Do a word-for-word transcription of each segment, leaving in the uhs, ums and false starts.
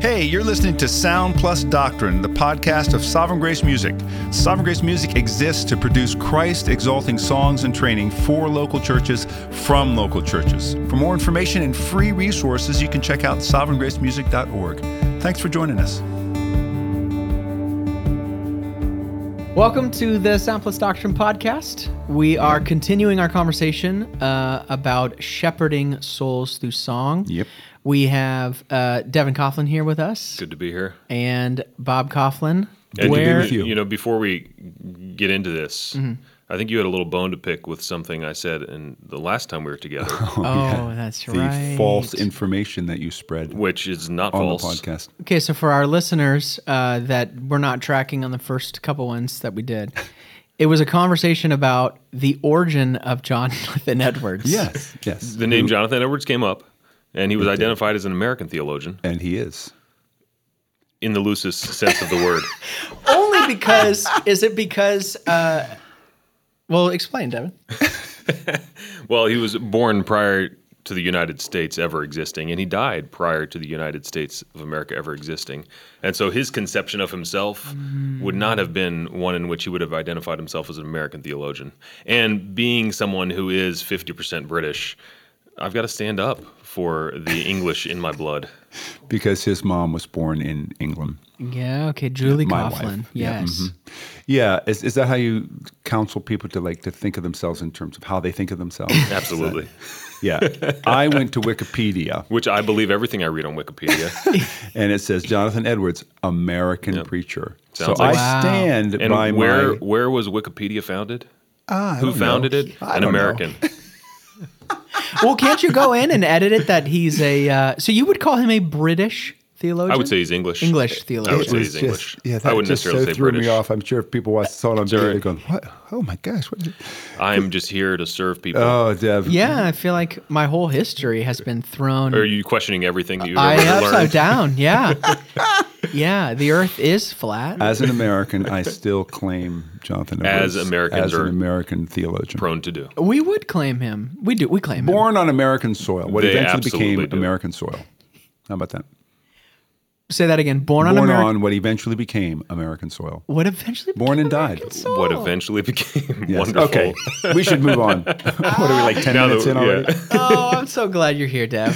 Hey, you're listening to Sound Plus Doctrine, the podcast of Sovereign Grace Music. Sovereign Grace Music exists to produce Christ-exalting songs and training for local churches from local churches. For more information and free resources, you can check out sovereign grace music dot org. Thanks for joining us. Welcome to the Sound Plus Doctrine podcast. We are continuing our conversation uh, about shepherding souls through song. Yep. We have uh, Devin Coughlin here with us. Good to be here. And Bob Coughlin. And where, to be with you. You know, before we get into this, mm-hmm. I think you had a little bone to pick with something I said in the last time we were together. Oh, oh yeah. That's the right. The false information that you spread. Which is not on false. On the podcast. Okay, so for our listeners uh, that were not tracking on the first couple ones that we did, it was a conversation about the origin of Jonathan Edwards. Yes, yes. The name Jonathan Edwards came up. And he was identified as an American theologian. And he is. In the loosest sense of the word. Only because, is it because, uh, well, explain, Devin. Well, he was born prior to the United States ever existing, and he died prior to the United States of America ever existing. And so his conception of himself mm. would not have been one in which he would have identified himself as an American theologian. And being someone who is fifty percent British, I've got to stand up for the English in my blood. Because his mom was born in England. Yeah, okay, Julie my Coughlin, wife. Yes. Yeah, mm-hmm. yeah. Is, is that how you counsel people to like to think of themselves in terms of how they think of themselves? Absolutely. Yeah. I went to Wikipedia. Which I believe everything I read on Wikipedia. And it says, Jonathan Edwards, American yep. preacher. Sounds so like I wow. stand and by where, my... And where was Wikipedia founded? Ah, Who founded know. it? I An American. Well, can't you go in and edit it that he's a... Uh, so you would call him a British theologian? I would say he's English. English theologian. I would say he's just, English. Yeah, that I wouldn't just necessarily so say threw British. Me off. I'm sure if people watched saw it on video, they're going, what? Oh my gosh. What? I'm just here to serve people. Oh, Dev. Yeah, I feel like my whole history has been thrown... Or are you questioning everything that you've ever learned? I upside down, yeah. Yeah, the earth is flat. As an American, I still claim Jonathan Edwards. As Americans as an are American theologian. Prone to do. We would claim him. We do. We claim Born him. Born on American soil. What they eventually became do. American soil. How about that? Say that again. Born, Born on American... Born on what eventually became American soil. What eventually became Born and American died. Soil. What eventually became yes. wonderful. Okay, we should move on. What are we, like ten now minutes that, in already? Yeah. Oh, I'm so glad you're here, Deb.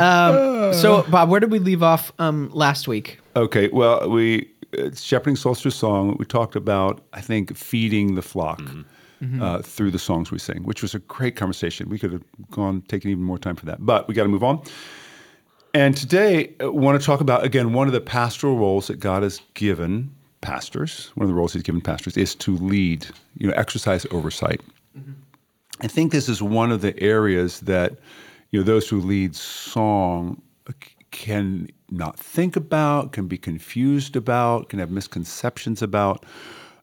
Um, so, Bob, where did we leave off um, last week? Okay, well, we uh, shepherding souls through song. We talked about, I think, feeding the flock mm-hmm. uh, through the songs we sing, which was a great conversation. We could have gone taken even more time for that, but we got to move on. And today, I want to talk about, again, one of the pastoral roles that God has given pastors. One of the roles He's given pastors is to lead, you know, exercise oversight. Mm-hmm. I think this is one of the areas that, you know, those who lead song can not think about, can be confused about, can have misconceptions about.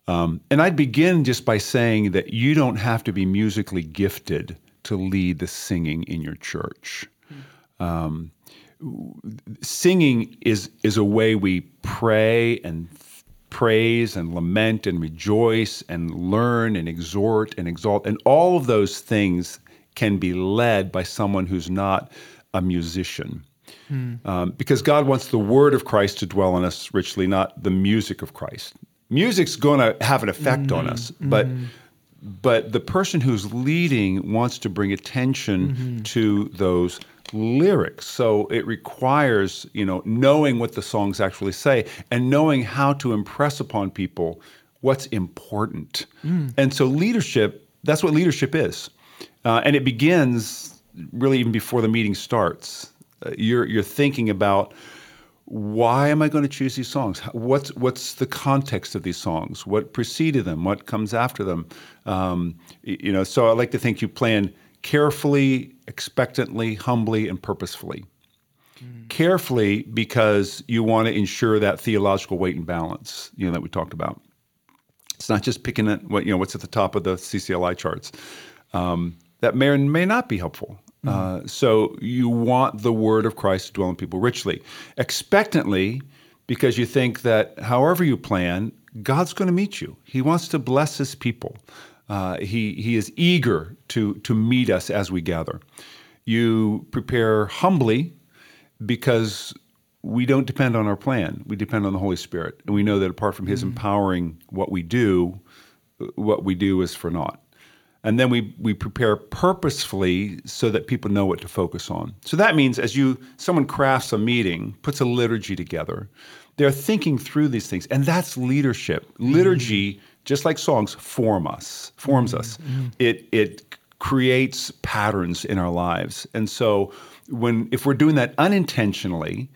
Um, and I'd begin just by saying that you don't have to be musically gifted to lead the singing in your church. Um, singing is is a way we pray and th- praise and lament and rejoice and learn and exhort and exalt. And all of those things can be led by someone who's not a musician. Hmm. Um, because God wants the word of Christ to dwell on us richly, not the music of Christ. Music's going to have an effect mm-hmm. on us, but mm-hmm. but the person who's leading wants to bring attention mm-hmm. to those lyrics. So it requires, you know, knowing what the songs actually say and knowing how to impress upon people what's important. Mm. And so leadership, that's what leadership is. Uh, and it begins really even before the meeting starts. You're you're thinking about, why am I going to choose these songs? What's what's the context of these songs? What preceded them? What comes after them? Um, you know, so I like to think you plan carefully, expectantly, humbly, and purposefully. Mm. Carefully because you want to ensure that theological weight and balance, you know, that we talked about. It's not just picking at what you know what's at the top of the C C L I charts. Um, that may or may not be helpful. Uh, so you want the word of Christ to dwell in people richly. Expectantly, because you think that however you plan, God's going to meet you. He wants to bless His people. Uh, he He is eager to, to meet us as we gather. You prepare humbly because we don't depend on our plan. We depend on the Holy Spirit. And we know that apart from his mm-hmm. empowering what we do, what we do is for naught. And then we we prepare purposefully so that people know what to focus on. So that means as you someone crafts a meeting, puts a liturgy together, they're thinking through these things. And that's leadership. Mm-hmm. Liturgy, just like songs, form us, forms mm-hmm. us. Mm-hmm. It it creates patterns in our lives. And so when if we're doing that unintentionally,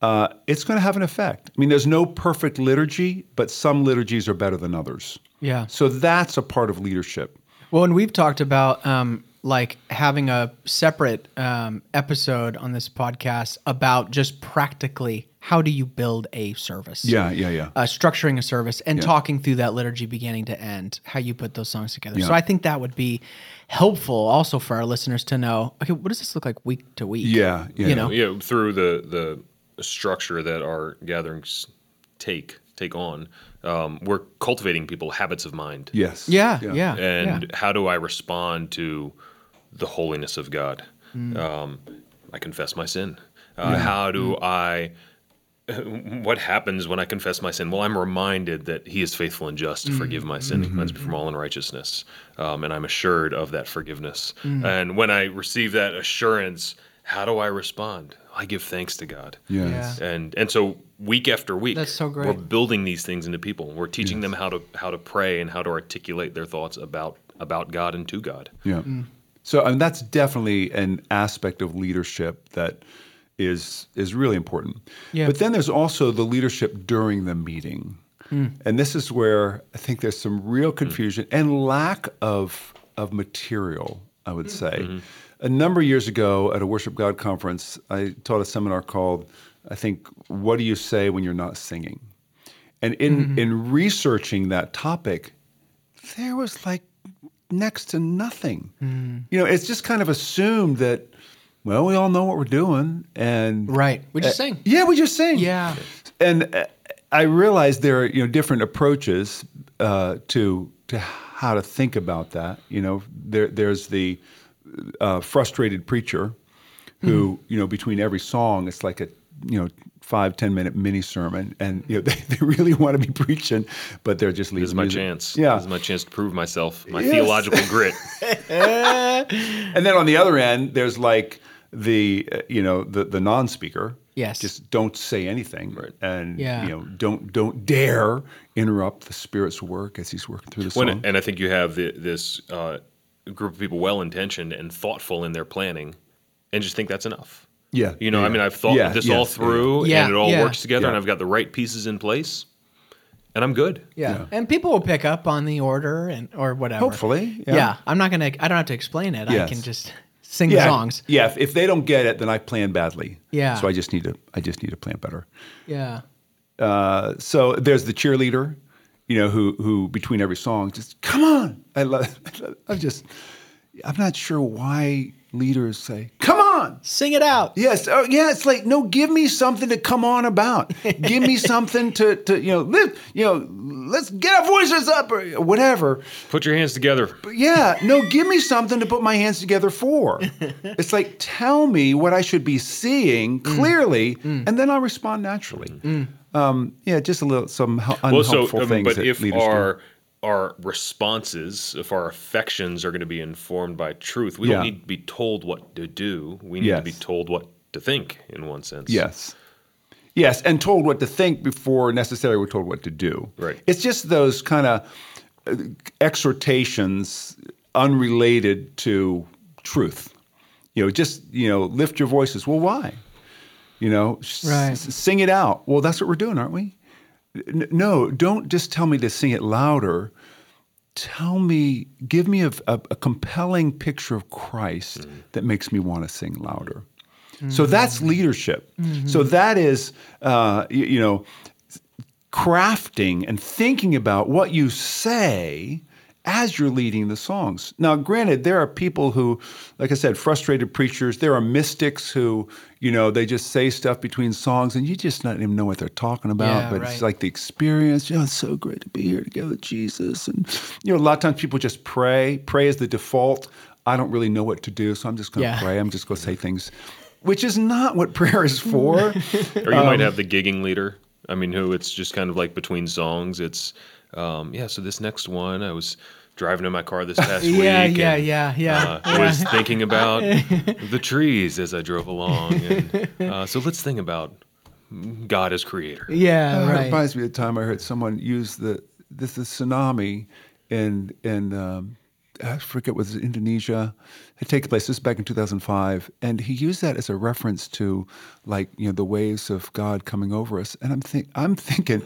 uh, it's going to have an effect. I mean, there's no perfect liturgy, but some liturgies are better than others. Yeah. So that's a part of leadership. Well, and we've talked about um, like having a separate um, episode on this podcast about just practically how do you build a service? Yeah, yeah, yeah. Uh, structuring a service and yeah. talking through that liturgy beginning to end, how you put those songs together. Yeah. So I think that would be helpful also for our listeners to know, okay, what does this look like week to week? Yeah, yeah. You know? Yeah, through the, the structure that our gatherings take. take on, um, we're cultivating people habits of mind. Yes. Yeah, yeah. yeah and yeah. How do I respond to the holiness of God? Mm. Um, I confess my sin. Uh, yeah. How do mm. I, what happens when I confess my sin? Well, I'm reminded that he is faithful and just to mm. forgive my sin, mm-hmm. and cleanse me from all unrighteousness, um, and I'm assured of that forgiveness. Mm. And when I receive that assurance, how do I respond? I give thanks to God. Yes. Yeah. And and so week after week, that's so great. We're building these things into people. We're teaching yes. them how to how to pray and how to articulate their thoughts about about God and to God. Yeah. Mm. So I mean, that's definitely an aspect of leadership that is is really important. Yeah. But then there's also the leadership during the meeting. Mm. And this is where I think there's some real confusion mm. and lack of of material, I would say. Mm-hmm. A number of years ago at a Worship God conference, I taught a seminar called, I think, What Do You Say When You're Not Singing? And in, mm-hmm. in researching that topic, there was like next to nothing. Mm. You know, it's just kind of assumed that, well, we all know what we're doing. and Right. We just uh, sing. Yeah, we just sing. Yeah. And uh, I realized there are, you know, different approaches uh, to to how to think about that. You know, there there's the... Uh, frustrated preacher who, mm-hmm. you know, between every song, it's like a, you know, five, ten minute mini sermon. And, you know, they, they really want to be preaching, but they're just leaving. This is my music. chance. Yeah. This is my chance to prove myself, my yes. theological grit. And then on the other end, there's like the, uh, you know, the, the non-speaker. Yes. Just don't say anything, right. and yeah. you know, don't don't dare interrupt the Spirit's work as he's working through the song. When, and I think you have the, this... Uh, group of people well-intentioned and thoughtful in their planning and just think that's enough. Yeah. You know, yeah. I mean, I've thought yeah, this yes, all through yeah. and it all yeah. works together yeah. and I've got the right pieces in place and I'm good. Yeah. yeah. And people will pick up on the order and or whatever. Hopefully. Yeah. yeah. I'm not going to, I don't have to explain it. Yes. I can just sing yeah. the songs. Yeah. If, if they don't get it, then I plan badly. Yeah. So I just need to, I just need to plan better. Yeah. Uh, so there's the cheerleader. You know, who who between every song just, come on. I love, I love, I'm just, I'm not sure why leaders say, come on. Sing it out. Yes. Oh, yeah, it's like, no, give me something to come on about. Give me something to, to you know, live, you know, let's get our voices up or whatever. Put your hands together. But yeah. No, give me something to put my hands together for. It's like, tell me what I should be seeing clearly, mm. and then I'll respond naturally. Mm. Um, yeah, just a little some unhelpful well, so, um, things. But that if our do. our responses, if our affections are going to be informed by truth, we yeah. don't need to be told what to do. We need yes. to be told what to think, in one sense. Yes, yes, and told what to think before necessarily we're told what to do. Right. It's just those kind of exhortations unrelated to truth. You know, just you know, lift your voices. Well, why? You know, right. s- sing it out. Well, that's what we're doing, aren't we? N- no, don't just tell me to sing it louder. Tell me, give me a, a, a compelling picture of Christ mm-hmm. that makes me want to sing louder. Mm-hmm. So that's leadership. Mm-hmm. So that is, uh, you, you know, crafting and thinking about what you say as you're leading the songs. Now, granted, there are people who, like I said, frustrated preachers. There are mystics who, you know, they just say stuff between songs, and you just don't even know what they're talking about. Yeah, but right. it's like the experience. You know, it's so great to be here together with Jesus. And, you know, a lot of times people just pray. Pray is the default. I don't really know what to do, so I'm just going to yeah. pray. I'm just going to say things. which is not what prayer is for. Or you um, might have the gigging leader. I mean, who it's just kind of like between songs. It's, um, yeah, so this next one, I was driving in my car this past yeah, week. Yeah, and, yeah, yeah, yeah. Uh, was thinking about the trees as I drove along. And, uh, so let's think about God as creator. Yeah, uh, right. It reminds me of the time I heard someone use the, this is tsunami in, in um, I forget, was it Indonesia? It takes place, this is back in two thousand five. And he used that as a reference to, like, you know, the waves of God coming over us. And I'm think I'm thinking,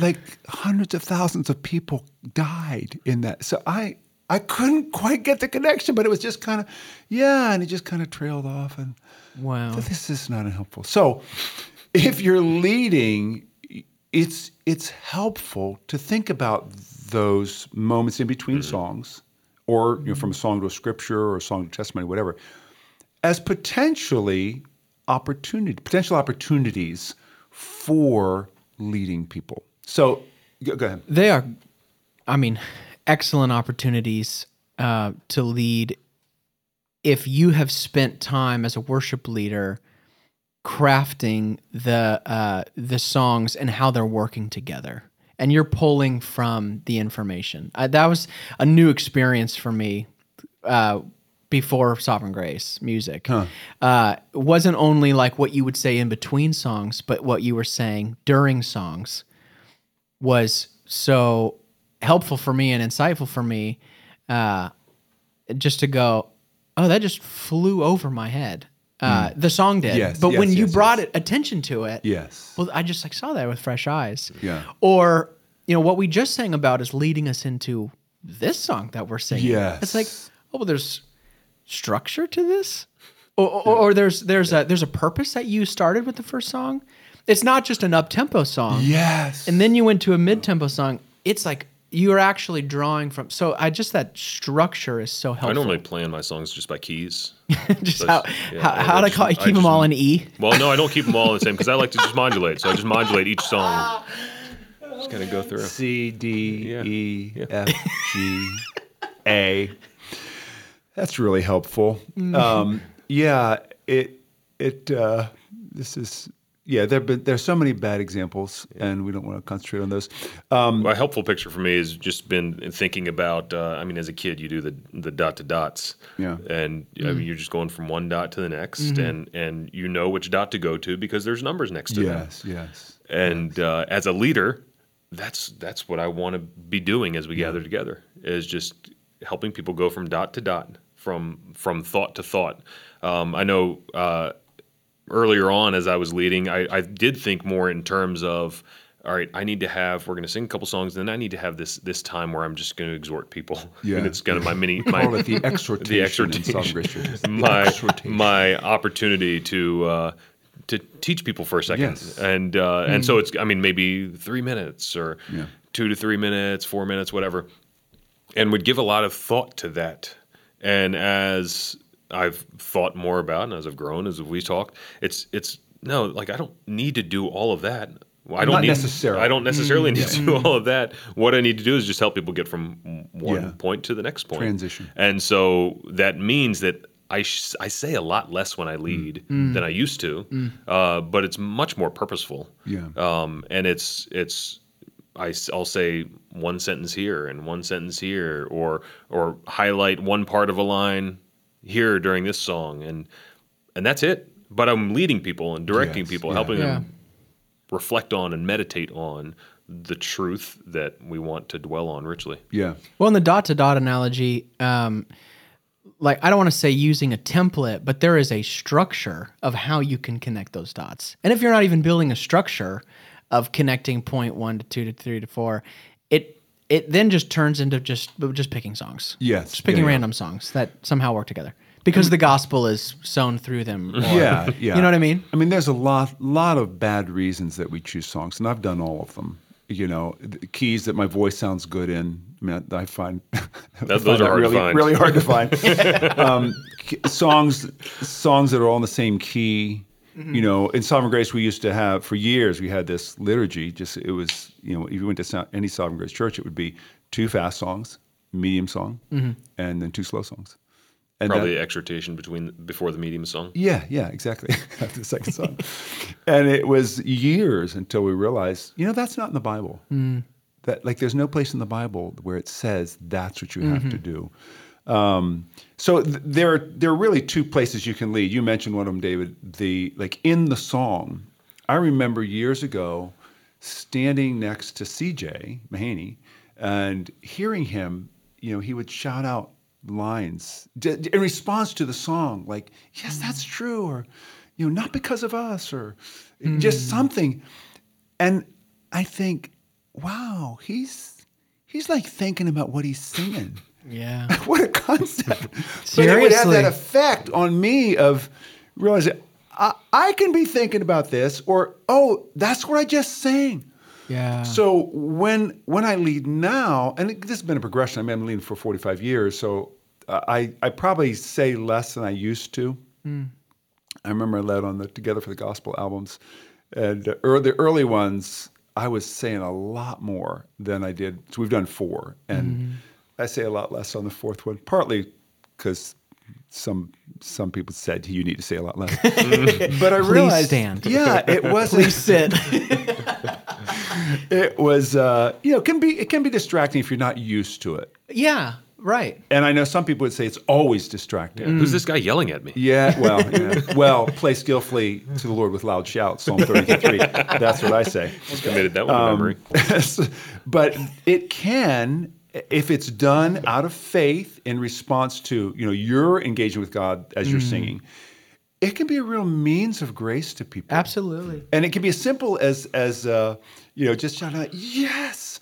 like, hundreds of thousands of people died in that. So I I couldn't quite get the connection, but it was just kind of, yeah, and it just kind of trailed off. And wow, this is not helpful. So if you're leading, it's it's helpful to think about those moments in between mm-hmm. songs, or you know, from a song to a scripture or a song to testimony, whatever, as potentially opportunity, potential opportunities for leading people. So, go, go ahead. They are, I mean, excellent opportunities uh, to lead if you have spent time as a worship leader crafting the uh, the songs and how they're working together. And you're pulling from the information. Uh, that was a new experience for me uh, before Sovereign Grace Music. Huh. Uh, it wasn't only like what you would say in between songs, but what you were saying during songs was so helpful for me and insightful for me uh, just to go, oh, that just flew over my head. Uh, mm. The song did, yes, but yes, when yes, you brought yes. it, attention to it, yes. well, I just like saw that with fresh eyes. Yeah. Or, you know, what we just sang about is leading us into this song that we're singing. Yes. It's like, oh, well, there's structure to this, or, or, yeah. or there's there's yeah. a there's a purpose that you started with the first song. It's not just an up-tempo song. Yes. And then you went to a mid-tempo song. It's like you are actually drawing from. So I just that structure is so helpful. I normally plan my songs just by keys. just so how, yeah, how, how to call, keep I them just, all in E? Well, no, I don't keep them all in the same because I like to just modulate. So I just modulate each song. Just kind of go through. C, D, yeah. E, yeah. F, G, A. That's really helpful. Mm-hmm. Um, yeah, it, it, uh, this is, yeah, there there's so many bad examples, yeah. and we don't want to concentrate on those. Um, well, a helpful picture for me has just been thinking about, uh, I mean, as a kid, you do the the dot-to-dots, yeah. and mm-hmm. I mean, you're just going from one dot to the next, mm-hmm. and, and you know which dot to go to because there's numbers next to yes, them. Yes, yes. And uh, as a leader, that's that's what I want to be doing as we yeah. gather together, is just helping people go from dot to dot, from, from thought to thought. Um, I know... Uh, Earlier on, as I was leading, I, I did think more in terms of, all right, I need to have, we're going to sing a couple songs, and then I need to have this this time where I'm just going to exhort people. Yeah. And it's kind of my mini... My, call it the exhortation. The exhortation. The my, exhortation. My opportunity to... Uh, to teach people for a second. Yes. And uh, mm-hmm. and so it's, I mean, maybe three minutes or yeah. two to three minutes, four minutes, whatever, and would give a lot of thought to that. And as... I've thought more about, and as I've grown, as we talked, it's it's no, like I don't need to do all of that. I don't Not need, necessarily. I don't necessarily mm, need yeah. to do all of that. What I need to do is just help people get from one yeah. point to the next point. Transition. And so that means that I sh- I say a lot less when I lead mm. than I used to, mm. uh, but it's much more purposeful. Yeah. Um, and it's it's. I, I'll say one sentence here and one sentence here, or or highlight one part of a line here during this song, and and that's it. But I'm leading people and directing yes, people, yeah, helping yeah. them reflect on and meditate on the truth that we want to dwell on richly. Yeah. Well, in the dot-to-dot analogy, um, like I don't want to say using a template, but there is a structure of how you can connect those dots. And if you're not even building a structure of connecting point one to two to three to four, it... It then just turns into just just picking songs. Yes. Just picking yeah, yeah. random songs that somehow work together. Because the gospel is sown through them. Or, yeah, yeah. You know what I mean? I mean, there's a lot lot of bad reasons that we choose songs, and I've done all of them. You know, the keys that my voice sounds good in. I mean, I, I find... That's, those are hard really, to find. Really hard to find. um, songs, songs that are all in the same key. Mm-hmm. You know, in Sovereign Grace, we used to have, for years, we had this liturgy. Just it was, you know, if you went to any Sovereign Grace church, it would be two fast songs, medium song, mm-hmm. and then two slow songs. And probably that, exhortation between before the medium song. Yeah, yeah, exactly. After the second song. And it was years until we realized, you know, that's not in the Bible. Mm. That like there's no place in the Bible where it says that's what you mm-hmm. have to do. Um, so th- there, are, there are really two places you can lead. You mentioned one of them, David. The like in the song, I remember years ago standing next to C J Mahaney and hearing him. You know, he would shout out lines d- in response to the song, like "Yes, that's true," or you know, "Not because of us," or mm. just something. And I think, wow, he's he's like thinking about what he's singing. Yeah. What a concept. Seriously. But it would have that effect on me of realizing I, I can be thinking about this or, oh, that's what I just sang. Yeah. So when when I lead now, and it, this has been a progression. I mean, I've been leading for forty-five years, so uh, I, I probably say less than I used to. Mm. I remember I led on the Together for the Gospel albums, and uh, er, the early ones, I was saying a lot more than I did. So we've done four, and mm-hmm. I say a lot less on the fourth one, partly because some some people said you need to say a lot less. But I Please realized, stand. yeah, it wasn't. Please sit. It was, uh, you know, it can be it can be distracting if you're not used to it. Yeah, right. And I know some people would say it's always distracting. Yeah. Mm. Who's this guy yelling at me? Yeah, well, yeah. well, play skillfully to the Lord with loud shouts, Psalm thirty-three. That's what I say. Just committed that one to um, memory. But it can. If it's done out of faith in response to, you know, your engaging with God as you're mm. singing, it can be a real means of grace to people. Absolutely. And it can be as simple as, as uh, you know, just shouting out, yes,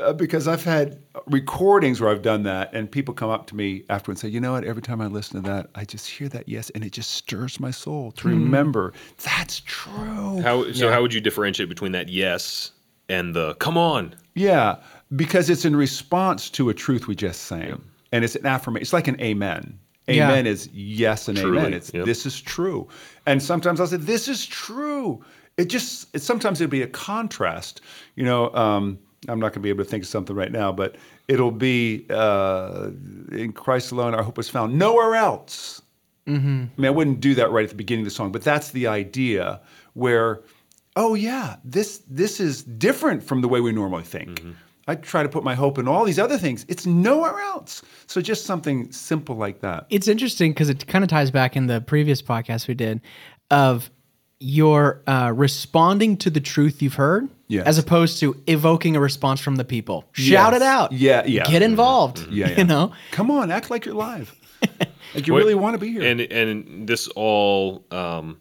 uh, because I've had recordings where I've done that and people come up to me afterward and say, you know what, every time I listen to that, I just hear that yes, and it just stirs my soul to mm. remember that's true. How, so yeah. how would you differentiate between that yes and the come on? Yeah. Because it's in response to a truth we just sang. Yep. And it's an affirmation. It's like an amen. Amen yeah. is yes and Truly. amen. It's yep. this is true. And sometimes I'll say, this is true. It just, it, sometimes it'll be a contrast. You know, um, I'm not going to be able to think of something right now, but it'll be uh, in Christ alone our hope is found. Nowhere else. Mm-hmm. I mean, I wouldn't do that right at the beginning of the song, but that's the idea where, oh yeah, this this is different from the way we normally think. Mm-hmm. I try to put my hope in all these other things. It's nowhere else. So just something simple like that. It's interesting because it kind of ties back in the previous podcast we did of your uh, responding to the truth you've heard yes. as opposed to evoking a response from the people. Shout yes. it out. Yeah, yeah. Get involved. Mm-hmm. Yeah, yeah. You know? Come on, act like you're live. Like you well, really want to be here. And and this all um,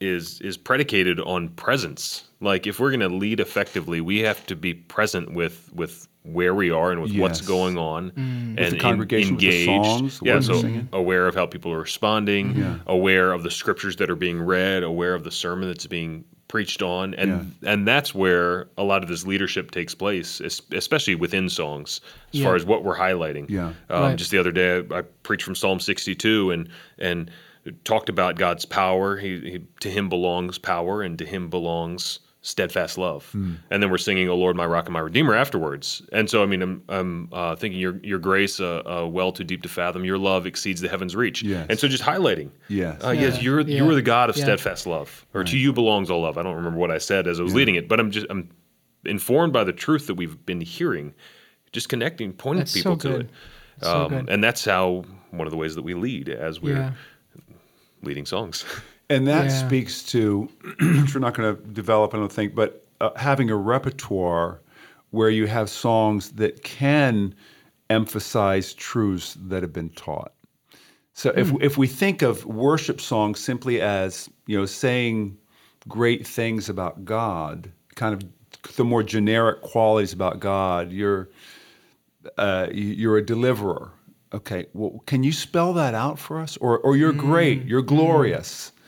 is is predicated on presence. Like if we're going to lead effectively, we have to be present with, with where we are and with yes. what's going on, mm. and with the congregation, engaged. With the songs, the yeah, so aware of how people are responding, mm-hmm. yeah. aware of the scriptures that are being read, aware of the sermon that's being preached on, and yeah. and that's where a lot of this leadership takes place, especially within songs, as yeah. far as what we're highlighting. Yeah. Um, right. Just the other day, I, I preached from Psalm sixty-two, and and talked about God's power. He, he to Him belongs power, and to Him belongs steadfast love, mm. and then we're singing "O Lord, my Rock and my Redeemer" afterwards. And so, I mean, I'm, I'm uh, thinking your your grace, uh, uh, well too deep to fathom. Your love exceeds the heavens' reach. Yes. And so, just highlighting, yes, uh, yeah. yes, you're yeah. you are the God of yeah. steadfast love, or right. to you belongs all love. I don't remember what I said as I was yeah. leading it, but I'm just I'm informed by the truth that we've been hearing, just connecting, pointing that's people so to it, that's um, so and that's how one of the ways that we lead as we're yeah. leading songs. And that yeah. speaks to, which we're not going to develop, I don't think, but uh, having a repertoire where you have songs that can emphasize truths that have been taught. So mm. if if we think of worship songs simply as, you know, saying great things about God, kind of the more generic qualities about God, you're uh, you're a deliverer. Okay, well, can you spell that out for us? Or or you're mm. great, you're glorious. Mm.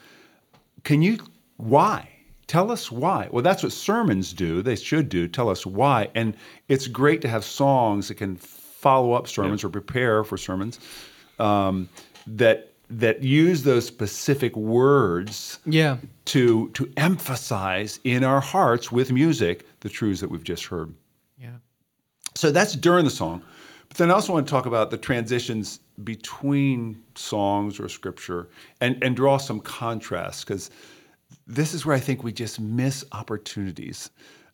Can you, why? Tell us why. Well, that's what sermons do. They should do. Tell us why. And it's great to have songs that can follow up sermons yeah. or prepare for sermons um, that that use those specific words yeah. to to emphasize in our hearts with music the truths that we've just heard. Yeah. So that's during the song. But then I also want to talk about the transitions between songs or scripture and, and draw some contrasts, because this is where I think we just miss opportunities.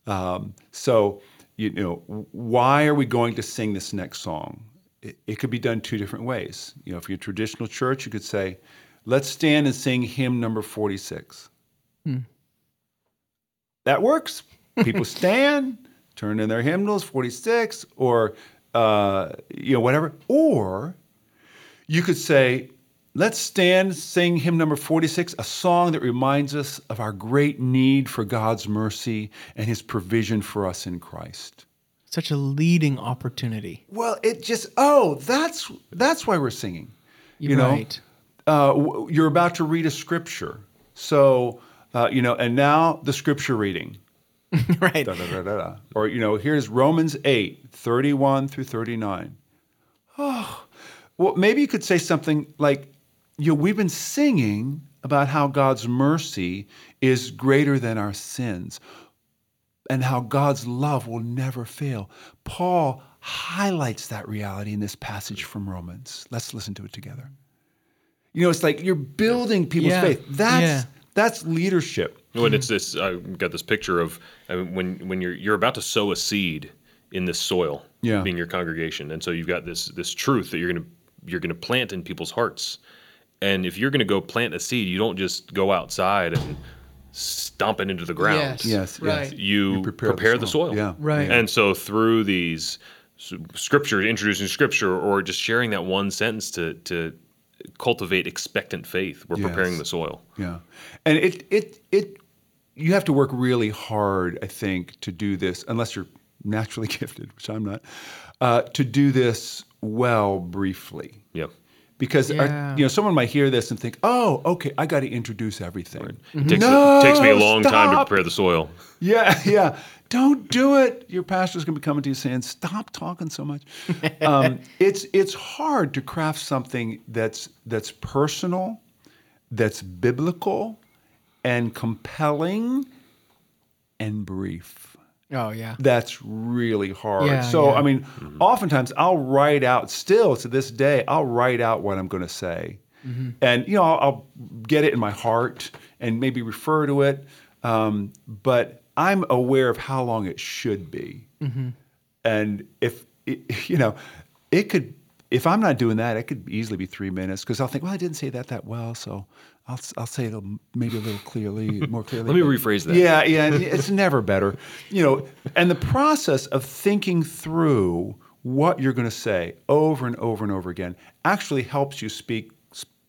Um, so, you know, why are we going to sing this next song? It, it could be done two different ways. You know, if you're a traditional church, you could say, let's stand and sing hymn number forty-six. Hmm. That works. People stand, turn in their hymnals, forty-six, or, uh, you know, whatever. Or you could say, let's stand, sing hymn number forty-six, a song that reminds us of our great need for God's mercy and his provision for us in Christ. Such a leading opportunity. Well, it just, oh, that's that's why we're singing. You're you know, right. Uh, you're about to read a scripture. So, uh, you know, and now the scripture reading. Right. Da, da, da, da, da. Or, you know, here's Romans eight, thirty-one through thirty-nine. Oh, well, maybe you could say something like, you know, we've been singing about how God's mercy is greater than our sins and how God's love will never fail. Paul highlights that reality in this passage from Romans. Let's listen to it together. You know, it's like you're building people's yeah. faith. That's yeah. that's leadership. When it's this, I got this picture of I mean, when when you're you're about to sow a seed in this soil, yeah. being your congregation, and so you've got this this truth that you're gonna you're gonna plant in people's hearts. And if you're gonna go plant a seed, you don't just go outside and stomp it into the ground. Yes, yes, right. yes. You, you prepare, prepare the soil. The soil. Yeah. Right. Yeah. And so through these scripture, introducing scripture, or just sharing that one sentence to to. cultivate expectant faith. We're yes. preparing the soil. Yeah. And it it it you have to work really hard, I think, to do this, unless you're naturally gifted, which I'm not, uh, to do this well briefly. Yeah. Because yeah. I, you know, someone might hear this and think, "Oh, okay, I got to introduce everything." Right. Mm-hmm. takes no, a, takes me a long stop. time to prepare the soil. Yeah, yeah. Don't do it. Your pastor's going to be coming to you saying, "Stop talking so much." Um, it's it's hard to craft something that's that's personal, that's biblical, and compelling, and brief. Oh, yeah. That's really hard. Yeah, so, yeah. I mean, mm-hmm. oftentimes I'll write out, still to this day, I'll write out what I'm going to say. Mm-hmm. And, you know, I'll, I'll get it in my heart and maybe refer to it. Um, but I'm aware of how long it should be. Mm-hmm. And if, it, you know, it could, if I'm not doing that, it could easily be three minutes because I'll think, well, I didn't say that that well, so I'll I'll say it maybe a little clearly, more clearly. Let me rephrase that. Yeah, yeah, it's never better, you know. And the process of thinking through what you're going to say over and over and over again actually helps you speak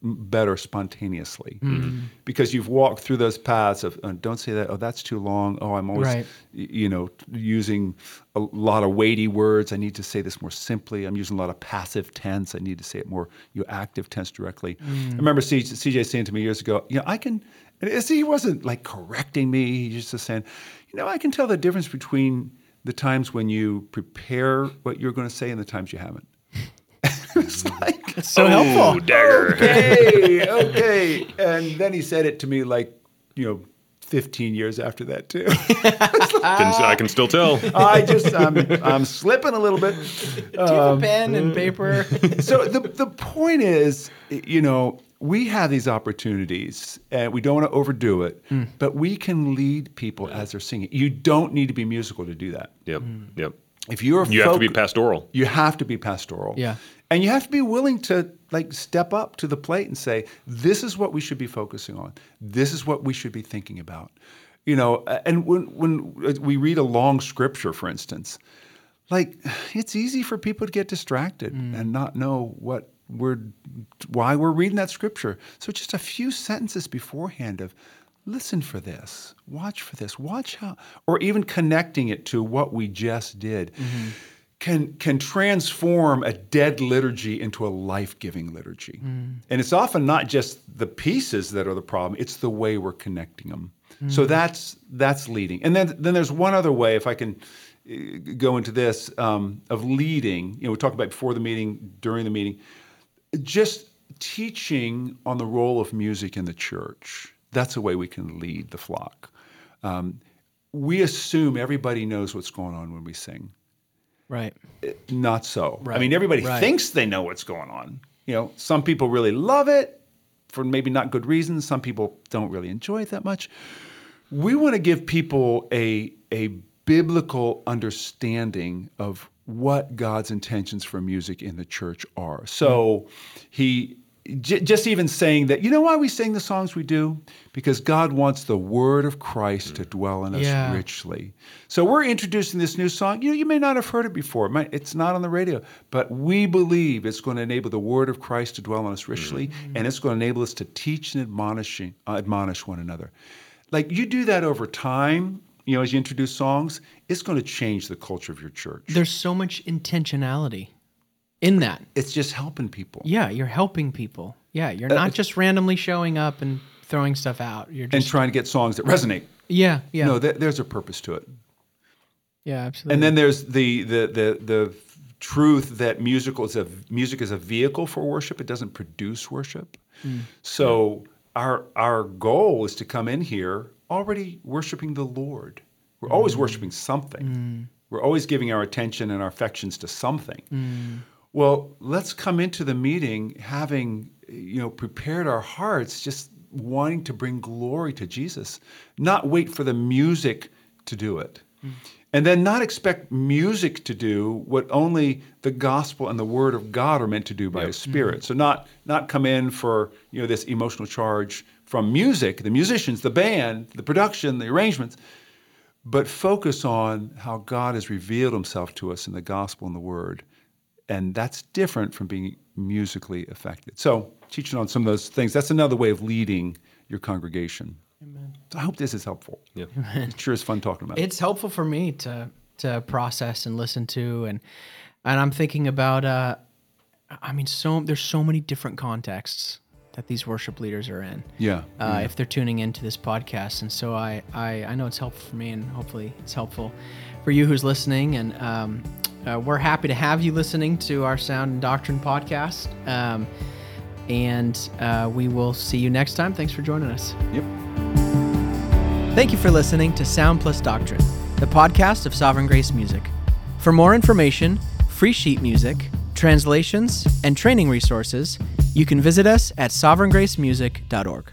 better spontaneously mm-hmm. because you've walked through those paths of oh, don't say that. Oh, that's too long. Oh, I'm always right. you know using a lot of weighty words. I need to say this more simply. I'm using a lot of passive tense. I need to say it more you know, active tense directly. Mm. I remember C J saying to me years ago, you know, I can. And he wasn't like correcting me. He just was saying, you know, I can tell the difference between the times when you prepare what you're going to say and the times you haven't. It's like, that's so oh, helpful. Dagger. Okay, okay. And then he said it to me like, you know, fifteen years after that too. Like, I can still tell. I just, I'm, I'm slipping a little bit. Do um, you have a pen and paper? So the, the point is, you know, we have these opportunities and we don't want to overdo it, mm. but we can lead people as they're singing. You don't need to be musical to do that. Yep, mm. yep. If you're you folk, have to be pastoral. You have to be pastoral. Yeah. And you have to be willing to like step up to the plate and say, this is what we should be focusing on. This is what we should be thinking about. You know, and when when we read a long scripture, for instance, like it's easy for people to get distracted mm. and not know what we're why we're reading that scripture. So just a few sentences beforehand of listen for this, watch for this, watch how, or even connecting it to what we just did. Mm-hmm. Can can transform a dead liturgy into a life-giving liturgy. Mm. And it's often not just the pieces that are the problem, it's the way we're connecting them. Mm. So that's that's leading. And then then there's one other way, if I can go into this, um, of leading. You know, we talked about before the meeting, during the meeting, just teaching on the role of music in the church. That's a way we can lead the flock. Um, we assume everybody knows what's going on when we sing. Right. Not so. Right. I mean, everybody right. thinks they know what's going on, You know, some people really love it for maybe not good reasons. Some people don't really enjoy it that much. We want to give people a a biblical understanding of what God's intentions for music in the church are. So he j- just even saying that, you know why we sing the songs we do? Because God wants the word of Christ to dwell in us yeah. richly. So we're introducing this new song. You know, you may not have heard it before. It might, it's not on the radio, but we believe it's going to enable the word of Christ to dwell on us richly, mm-hmm. and it's going to enable us to teach and admonish, uh, admonish one another. Like, you do that over time, you know, as you introduce songs, it's going to change the culture of your church. There's so much intentionality in that. It's just helping people. Yeah, you're helping people. Yeah, you're not uh, just randomly showing up and throwing stuff out. You're just... And trying to get songs that resonate. Yeah, yeah. No, th- there's a purpose to it. Yeah, absolutely. And then there's the the the the truth that musical is a music is a vehicle for worship. It doesn't produce worship. Mm. So yeah. our our goal is to come in here already worshiping the Lord. We're always mm. worshiping something. Mm. We're always giving our attention and our affections to something. Mm. Well, let's come into the meeting having, you know, prepared our hearts, just wanting to bring glory to Jesus, not wait for the music to do it. Mm. And then not expect music to do what only the gospel and the word of God are meant to do by yep. His Spirit. Mm-hmm. So not not come in for, you know, this emotional charge from music, the musicians, the band, the production, the arrangements, but focus on how God has revealed Himself to us in the gospel and the word. And that's different from being musically affected. So teaching on some of those things, that's another way of leading your congregation. Amen. I hope this is helpful. Yeah. It sure is fun talking about it. It's helpful for me to to process and listen to, and and I'm thinking about uh, I mean, so there's so many different contexts that these worship leaders are in. Yeah. Uh, yeah. If they're tuning into this podcast, and so I, I I know it's helpful for me, and hopefully it's helpful for you who's listening. And um, uh, we're happy to have you listening to our Sound and Doctrine podcast. Um, and uh, we will see you next time. Thanks for joining us. Yep. Thank you for listening to Sound Plus Doctrine, the podcast of Sovereign Grace Music. For more information, free sheet music, translations, and training resources, you can visit us at sovereign grace music dot org.